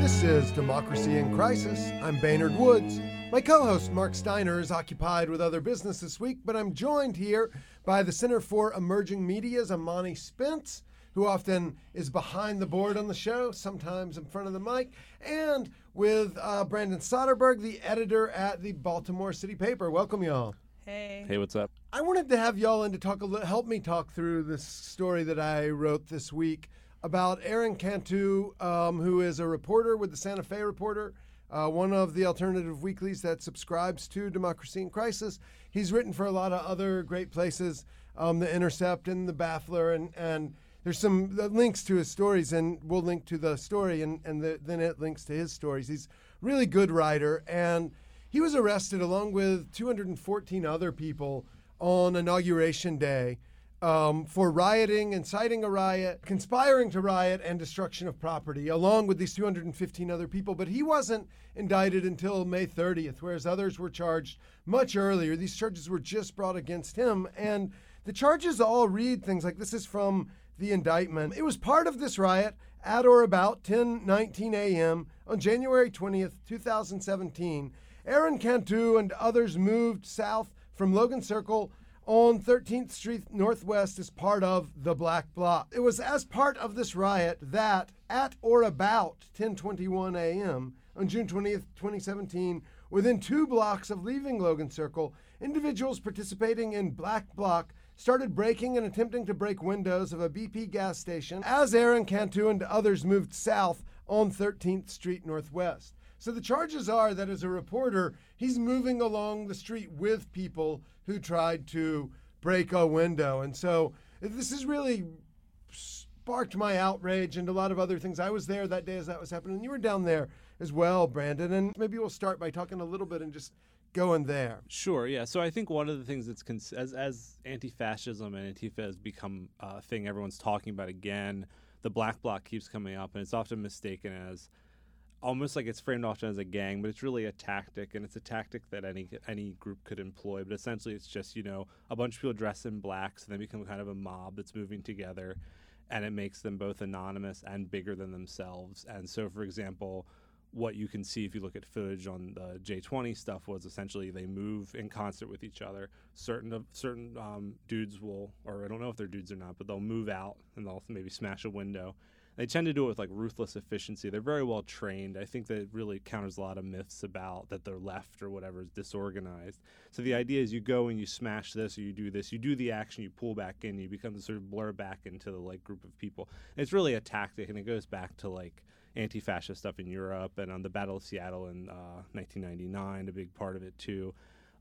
This is Democracy in Crisis. I'm Baynard Woods. My co-host Mark Steiner is occupied with other business this week, but I'm joined here by the Center for Emerging Media's Imani Spence, who often is behind the board on the show, sometimes in front of the mic, and with Brandon Soderberg, the editor at the Baltimore City Paper. Welcome, y'all. Hey. Hey, what's up? I wanted to have y'all in to talk help me talk through this story that I wrote this week about Aaron Cantu, who is a reporter with the Santa Fe Reporter, one of the alternative weeklies that subscribes to Democracy in Crisis. He's written for a lot of other great places, The Intercept and The Baffler, and there's some links to his stories, and we'll link to the story, and then it links to his stories. He's a really good writer, and he was arrested along with 214 other people on Inauguration Day for rioting, inciting a riot, conspiring to riot, and destruction of property, along with these 215 other people. But he wasn't indicted until May 30th, whereas others were charged much earlier. These charges were just brought against him, and the charges all read things like, this is from the indictment. It was part of this riot at or about 10:19 a.m. on January 20th, 2017. Aaron Cantu and others moved south from Logan Circle on 13th Street Northwest as part of the Black Bloc. It was as part of this riot that, at or about 10:21 a.m. on June 20th, 2017, within 2 blocks of leaving Logan Circle, individuals participating in Black Bloc started breaking and attempting to break windows of a BP gas station as Aaron Cantu and others moved south on 13th Street Northwest. So the charges are that as a reporter, he's moving along the street with people who tried to break a window. And so this has really sparked my outrage and a lot of other things. I was there that day as that was happening. You were down there as well, Brandon. And maybe we'll start by talking a little bit and just going there. Sure, yeah. So I think one of the things that's, as anti-fascism and Antifa has become a thing everyone's talking about again, the Black Bloc keeps coming up, and it's often mistaken as almost like it's framed often as a gang, but it's really a tactic, and it's a tactic that any group could employ. But essentially it's just, you know, a bunch of people dressed in black, so they become kind of a mob that's moving together, and it makes them both anonymous and bigger than themselves. And so, for example, what you can see if you look at footage on the J20 stuff was essentially they move in concert with each other. Certain dudes will, or I don't know if they're dudes or not, but they'll move out and they'll maybe smash a window. They tend to do it with like ruthless efficiency. They're very well trained. I think that really counters a lot of myths about that they're left or whatever is disorganized. So the idea is you go and you smash this or you do the action, you pull back in, you become the sort of blur back into the like group of people. And it's really a tactic, and it goes back to like anti-fascist stuff in Europe and on the Battle of Seattle in 1999, a big part of it too.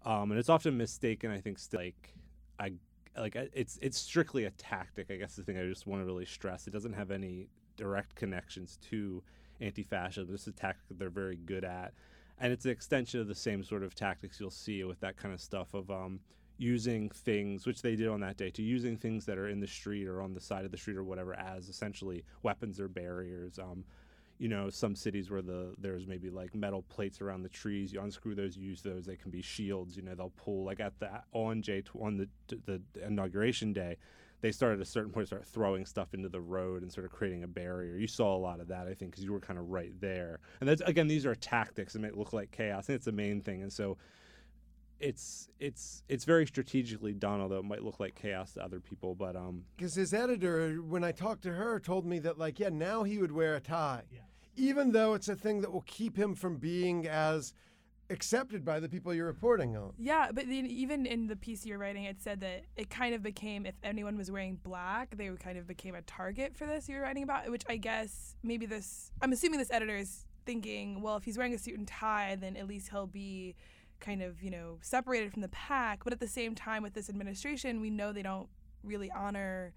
And it's often mistaken, I think, it's strictly a tactic, I guess, the thing I just want to really stress. It doesn't have any direct connections to anti-fascism. This is a tactic that they're very good at, and it's an extension of the same sort of tactics you'll see with that kind of stuff of using things, which they did on that day, to using things that are in the street or on the side of the street or whatever as essentially weapons or barriers. You know, some cities where there's maybe like metal plates around the trees, you unscrew those, you use those. They can be shields. You know, they'll pull like on the inauguration day, they started at a certain point start throwing stuff into the road and sort of creating a barrier. You saw a lot of that, I think, because you were kind of right there. And that's, again, these are tactics that make it look like chaos, and it's the main thing. And so it's very strategically done, although it might look like chaos to other people. But because his editor, when I talked to her, told me that like, yeah, now he would wear a tie, yeah, even though it's a thing that will keep him from being as accepted by the people you're reporting on. Yeah, but then even in the piece you're writing, it said that it kind of became, if anyone was wearing black, they kind of became a target for this you're writing about, which I guess maybe I'm assuming this editor is thinking, well, if he's wearing a suit and tie, then at least he'll be kind of, you know, separated from the pack. But at the same time, with this administration, we know they don't really honor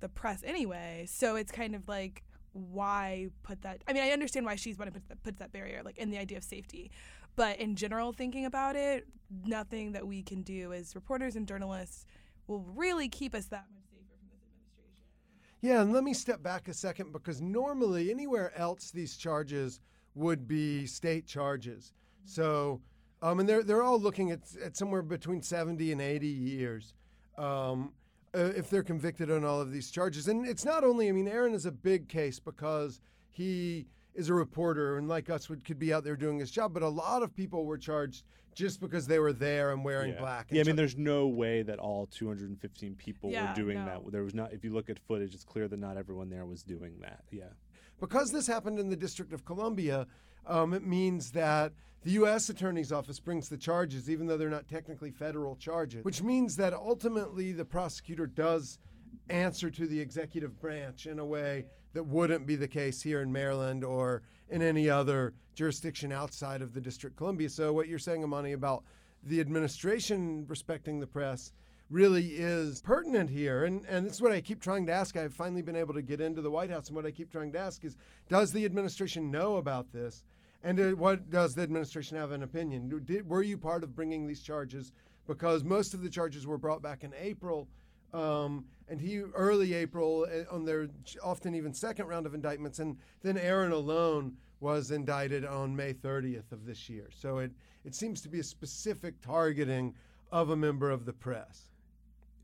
the press anyway. So it's kind of like, why put that? I mean, I understand why she's wanting to put that barrier, like in the idea of safety. But in general, thinking about it, nothing that we can do as reporters and journalists will really keep us that much safer from this administration. Yeah, and let me step back a second, because normally anywhere else these charges would be state charges. So And they're all looking at somewhere between 70 and 80 years if they're convicted on all of these charges. And it's not only, I mean, Aaron is a big case because he is a reporter and like us could be out there doing his job, but a lot of people were charged just because they were there and wearing black. And I mean, there's no way that all 215 people were doing that. There was not. If you look at footage, it's clear that not everyone there was doing that. Yeah. Because this happened in the District of Columbia, it means that the U.S. Attorney's Office brings the charges, even though they're not technically federal charges, which means that ultimately the prosecutor does answer to the executive branch in a way that wouldn't be the case here in Maryland or in any other jurisdiction outside of the District of Columbia. So what you're saying, Imani, about the administration respecting the press really is pertinent here. And this is what I keep trying to ask. I've finally been able to get into the White House. And what I keep trying to ask is, does the administration know about this? And what does the administration have an opinion? Were you part of bringing these charges? Because most of the charges were brought back in April. Early April, on their often even second round of indictments. And then Aaron alone was indicted on May 30th of this year. So it seems to be a specific targeting of a member of the press.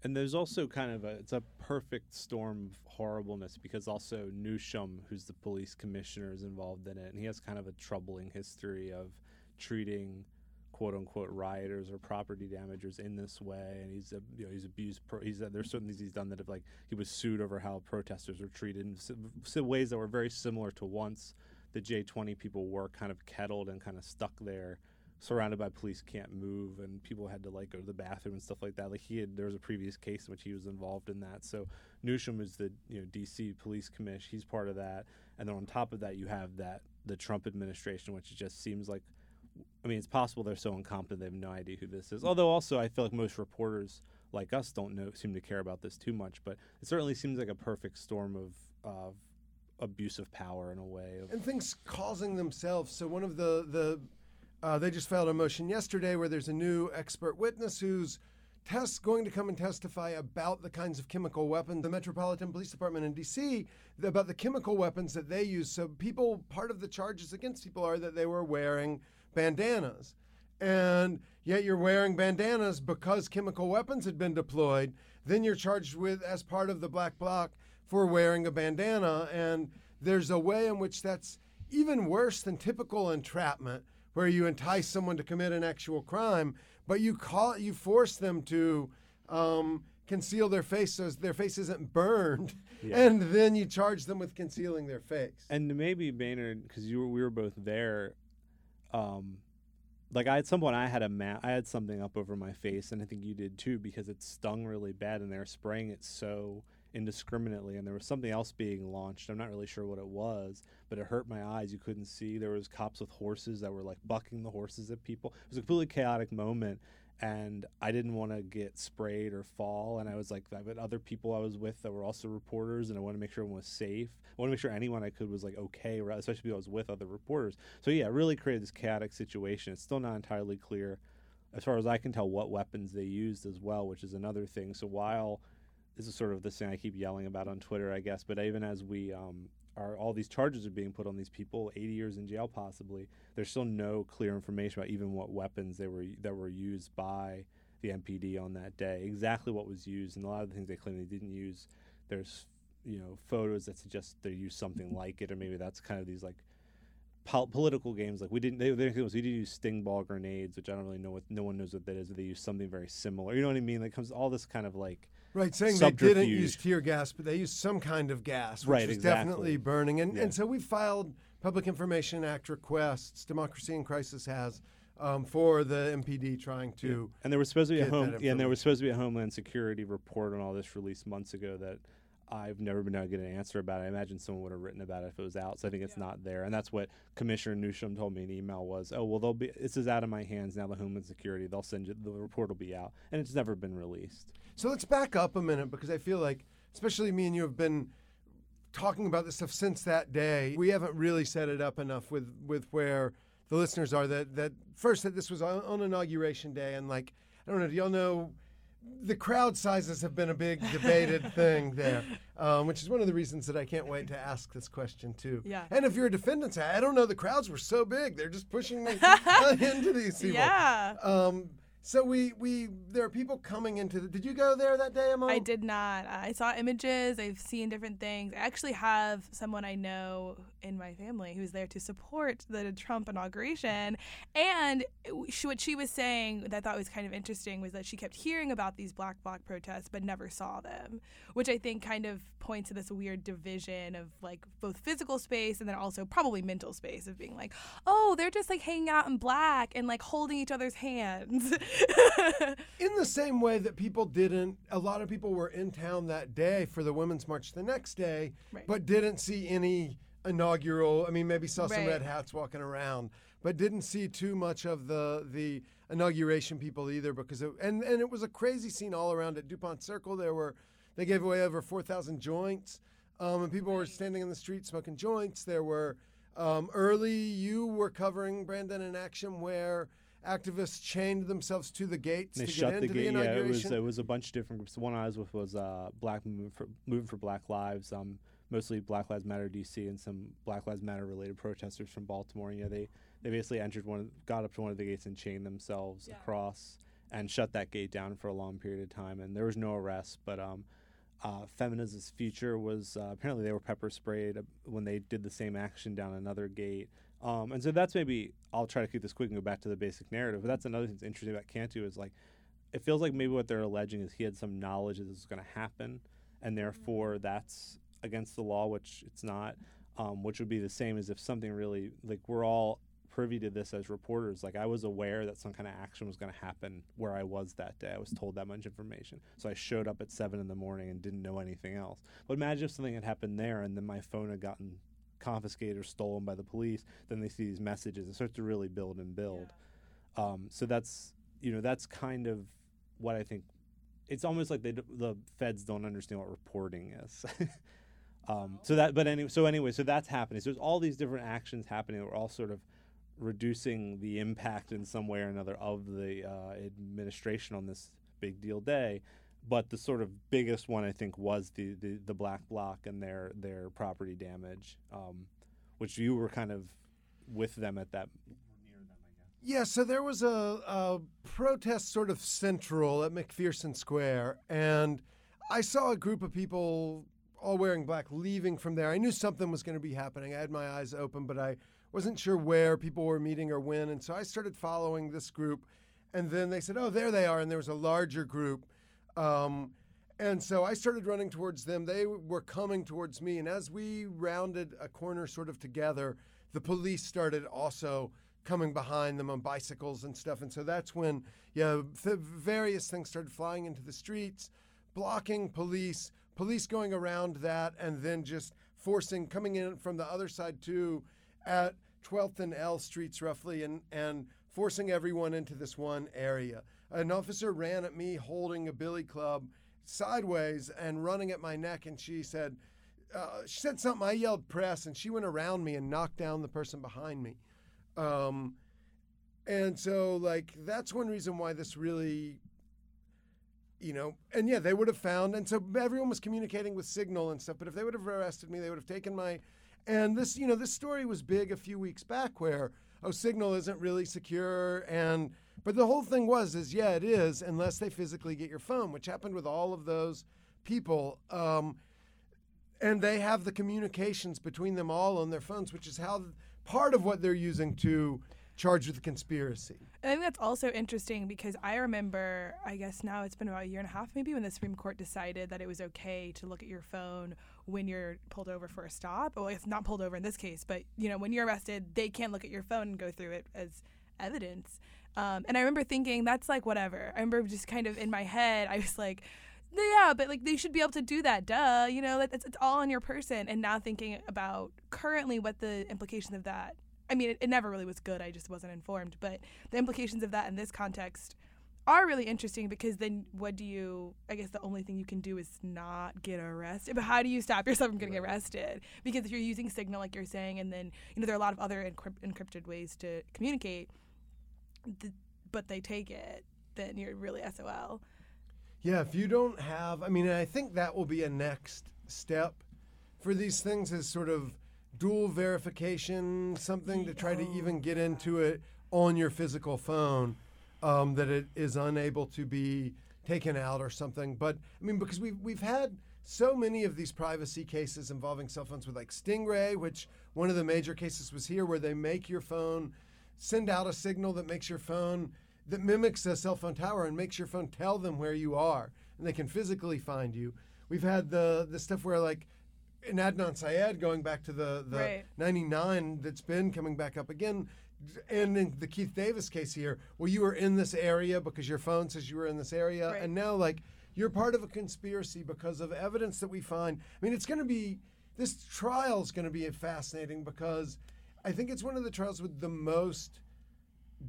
And there's also kind of it's a perfect storm of horribleness because also Newsham, who's the police commissioner, is involved in it. And he has kind of a troubling history of treating, quote unquote, rioters or property damagers in this way. And he's abused. There's certain things he's done that have, like, he was sued over how protesters were treated in ways that were very similar to once the J20 people were kind of kettled and kind of stuck there, surrounded by police, can't move, and people had to, like, go to the bathroom and stuff like that. Like, there was a previous case in which he was involved in that. So Newsham is the D.C. police commish. He's part of that. And then on top of that, you have the Trump administration, which just seems like, I mean, it's possible they're so incompetent they have no idea who this is. Although also I feel like most reporters like us seem to care about this too much. But it certainly seems like a perfect storm of abuse of power in a way. And things causing themselves. So one of they just filed a motion yesterday where there's a new expert witness who's going to come and testify about the kinds of chemical weapons, the Metropolitan Police Department in D.C., about the chemical weapons that they use. So part of the charges against people are that they were wearing bandanas. And yet you're wearing bandanas because chemical weapons had been deployed. Then you're charged with, as part of the Black Bloc, for wearing a bandana. And there's a way in which that's even worse than typical entrapment, where you entice someone to commit an actual crime, but you force them to conceal their face so their face isn't burned, and then you charge them with concealing their face. And maybe, Baynard, because we were both there, I had something up over my face, and I think you did too, because it stung really bad, and they were spraying it so indiscriminately, and there was something else being launched. I'm not really sure what it was, but it hurt my eyes. You couldn't see. There was cops with horses that were, like, bucking the horses at people. It was a completely chaotic moment, and I didn't want to get sprayed or fall, and I was like that. But other people I was with that were also reporters, and I wanted to make sure everyone was safe. I wanted to make sure anyone I could was, like, okay, especially because I was with other reporters. So yeah, it really created this chaotic situation. It's still not entirely clear, as far as I can tell, what weapons they used as well, which is another thing. So while this is sort of the thing I keep yelling about on Twitter, I guess. But even as all these charges are being put on these people, 80 years in jail possibly, there's still no clear information about even what weapons that were used by the MPD on that day, exactly what was used. And a lot of the things they claim they didn't use, there's photos that suggest they used something like it, or maybe that's kind of these, like, political games. Like, we didn't use sting ball grenades, which I don't really know what, no one knows what that is, but they use something very similar. You know what I mean? Like, comes all this kind of, like, right, saying subterfuge. They didn't use tear gas, but they used some kind of gas, which is definitely burning. And so we filed Public Information Act requests. Democracy in Crisis has for the MPD trying to. And there was supposed to be a Homeland Security report on all this released months ago that I've never been able to get an answer about it. I imagine someone would have written about it if it was out. So I think it's not there. And that's what Commissioner Newsham told me in email was, this is out of my hands now, the Homeland Security. They'll send you, the report will be out. And it's never been released. So let's back up a minute, because I feel like, especially me and you have been talking about this stuff since that day. We haven't really set it up enough with where the listeners are that first, that this was on Inauguration Day. And, like, I don't know, do y'all know the crowd sizes have been a big debated thing there, which is one of the reasons that I can't wait to ask this question, too. Yeah. And if you're a defendant, I don't know, the crowds were so big. They're just pushing me into these people. Yeah. So we there are people coming into the... Did you go there that day, Imani? I did not. I saw images. I've seen different things. I actually have someone I know in my family who's there to support the Trump inauguration. And what she was saying that I thought was kind of interesting was that she kept hearing about these Black Bloc protests but never saw them, which I think kind of points to this weird division of, like, both physical space and then also probably mental space of being like, oh, they're just, like, hanging out in black and, like, holding each other's hands. In the same way that people didn't, a lot of people were in town that day for the Women's March the next day, right, but didn't see any inaugural, I mean, maybe saw some red hats walking around, but didn't see too much of the inauguration people either, because it, and it was a crazy scene all around at DuPont Circle. They gave away over 4,000 joints, and people were standing in the street smoking joints. There were, early, you were covering, Brandon, an action where activists chained themselves to the gates to get into the inauguration. Yeah, it was a bunch of different groups. The one I was with was Black Movement for Black Lives, mostly Black Lives Matter D.C. and some Black Lives Matter related protesters from Baltimore. You know, they basically got up to one of the gates and chained themselves across and shut that gate down for a long period of time. And there was no arrest, but Feminism's Future was apparently they were pepper sprayed when they did the same action down another gate. And so that's maybe, I'll try to keep this quick and go back to the basic narrative, but that's another thing that's interesting about Cantu is, like, it feels like maybe what they're alleging is he had some knowledge that this was going to happen, and therefore that's against the law, which it's not, which would be the same as if something really, like, we're all privy to this as reporters. Like, I was aware that some kind of action was going to happen where I was that day. I was told that much information. So I showed up at 7 in the morning and didn't know anything else. But imagine if something had happened there and then my phone had gotten confiscated or stolen by the police, then they see these messages. It starts to really build and build. Yeah. So that's, you know, that's kind of what I think. It's almost like the feds don't understand what reporting is. So that's happening. So there's all these different actions happening. We're all sort of reducing the impact in some way or another of the administration on this big deal day. But the sort of biggest one, I think, was the Black Bloc and their property damage, which you were kind of with them at that. Yeah, so there was a protest sort of central at McPherson Square, and I saw a group of people all wearing black leaving from there. I knew something was going to be happening. I had my eyes open, but I wasn't sure where people were meeting or when, and so I started following this group, and then they said, oh, there they are, and there was a larger group. And so I started running towards them. They were coming towards me. And as we rounded a corner sort of together, the police started also coming behind them on bicycles and stuff. And so that's when various things started flying into the streets, blocking police going around that, and then just coming in from the other side too at 12th and L streets roughly, and forcing everyone into this one area. An officer ran at me holding a billy club sideways and running at my neck, and she said something. I yelled press, and she went around me and knocked down the person behind me. And so, like, that's one reason why this really, you know, and yeah, they would have found, and so everyone was communicating with Signal and stuff, but if they would have arrested me, they would have taken my, and this, you know, this story was big a few weeks back where, oh, Signal isn't really secure, and but the whole thing was, it is, unless they physically get your phone, which happened with all of those people. And they have the communications between them all on their phones, which is how part of what they're using to charge with the conspiracy. I think that's also interesting because I remember, I guess now it's been about a year and a half maybe, when the Supreme Court decided that it was okay to look at your phone when you're pulled over for a stop. Well, it's not pulled over in this case, but, you know, when you're arrested, they can't look at your phone and go through it as evidence. And I remember thinking, that's like whatever. I remember just kind of in my head, I was like, yeah, but like they should be able to do that, duh. You know, it's all on your person. And now thinking about currently what the implications of that, I mean, it never really was good. I just wasn't informed. But the implications of that in this context are really interesting because then what do you, I guess the only thing you can do is not get arrested. But how do you stop yourself from getting arrested? Because if you're using Signal, like you're saying, and then, you know, there are a lot of other encrypted ways to communicate, but they take it, then you're really SOL. Yeah, if you don't have, I mean, I think that will be a next step for these things is sort of dual verification, something to try to even get into it on your physical phone, that it is unable to be taken out or something. But I mean, because we've had so many of these privacy cases involving cell phones with like Stingray, which one of the major cases was here where they make your phone send out a signal that makes your phone that mimics a cell phone tower and makes your phone tell them where you are and they can physically find you. We've had the stuff where like in Adnan Syed going back to the right. 99 that's been coming back up again. And in the Keith Davis case here, well, you were in this area because your phone says you were in this area. Right. And now like you're part of a conspiracy because of evidence that we find. I mean, it's going to be, this trial is going to be fascinating because I think it's one of the trials with the most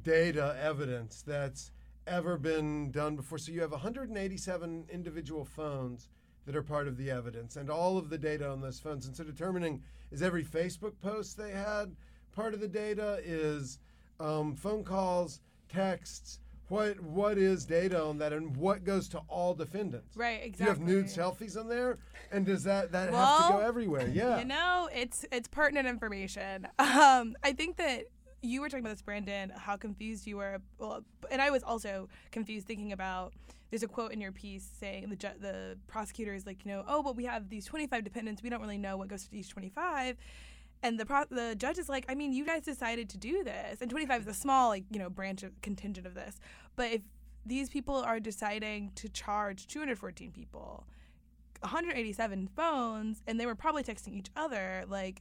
data evidence that's ever been done before. So you have 187 individual phones that are part of the evidence and all of the data on those phones. And so determining is every Facebook post they had part of the data, is phone calls, texts, what is data on that and what goes to all defendants? Right, exactly. You have nude selfies on there and does that have to go everywhere? Yeah. You know, it's pertinent information. I think that you were talking about this, Brandon, how confused you were. Well, and I was also confused thinking about, there's a quote in your piece saying the prosecutor is like, you know, oh, but we have these 25 defendants. We don't really know what goes to each 25. And the judge is like, I mean, you guys decided to do this. And 25 is a small, like, you know, branch of contingent of this. But if these people are deciding to charge 214 people, 187 phones, and they were probably texting each other, like,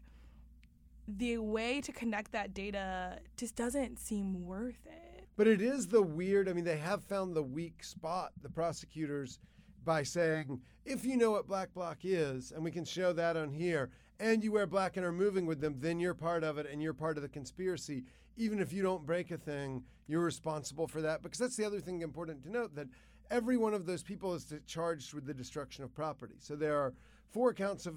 the way to connect that data just doesn't seem worth it. But it is the weird, I mean, they have found the weak spot, the prosecutors, by saying, if you know what Black Bloc is, and we can show that on here, and you wear black and are moving with them, then you're part of it and you're part of the conspiracy. Even if you don't break a thing, you're responsible for that. Because that's the other thing important to note, that every one of those people is charged with the destruction of property. So there are 4 counts of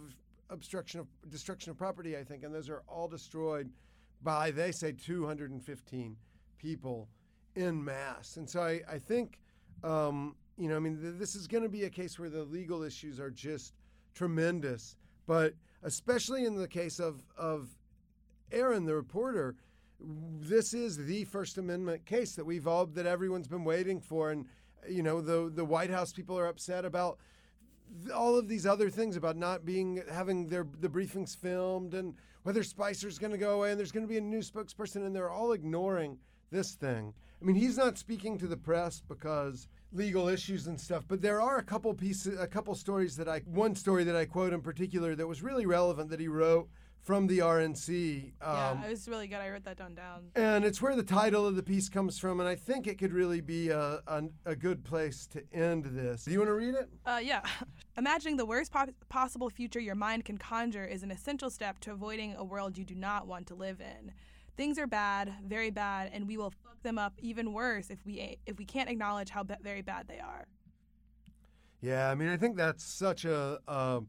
destruction of property, I think, and those are all destroyed by, they say, 215 people en masse. And so I think, you know, I mean, this is going to be a case where the legal issues are just tremendous, but especially in the case of Aaron, the reporter, this is the First Amendment case that that everyone's been waiting for, and you know, the White House people are upset about all of these other things about not having the briefings filmed and whether Spicer's going to go away and there's going to be a new spokesperson, and they're all ignoring this thing. I mean, he's not speaking to the press because legal issues and stuff, but there are a couple stories that one story that I quote in particular that was really relevant that he wrote from the RNC. Yeah, it was really good. I wrote that down. And it's where the title of the piece comes from, and I think it could really be a good place to end this. Do you want to read it? Yeah. Imagining the worst possible future your mind can conjure is an essential step to avoiding a world you do not want to live in. Things are bad, very bad, and we will fuck them up even worse if we can't acknowledge how very bad they are. Yeah, I mean, I think that's such a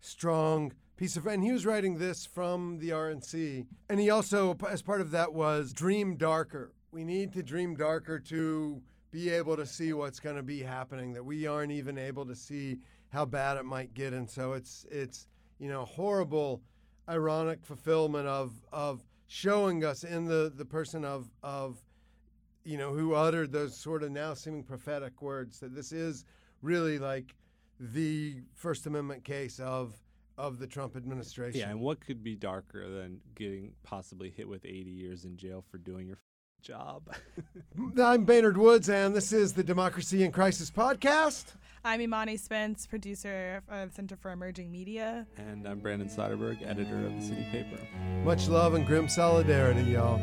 strong piece of, and he was writing this from the RNC, and he also, as part of that, was dream darker. We need to dream darker to be able to see what's going to be happening, that we aren't even able to see how bad it might get, and so it's you know, horrible, ironic fulfillment of showing us in the person of you know, who uttered those sort of now seeming prophetic words, that this is really like the First Amendment case of the Trump administration. Yeah, and what could be darker than getting possibly hit with 80 years in jail for doing your job? I'm Baynard Woods, and this is the Democracy in Crisis podcast. I'm Imani Spence, producer of Center for Emerging Media. And I'm Brandon Soderberg, editor of the City Paper. Much love and grim solidarity, y'all.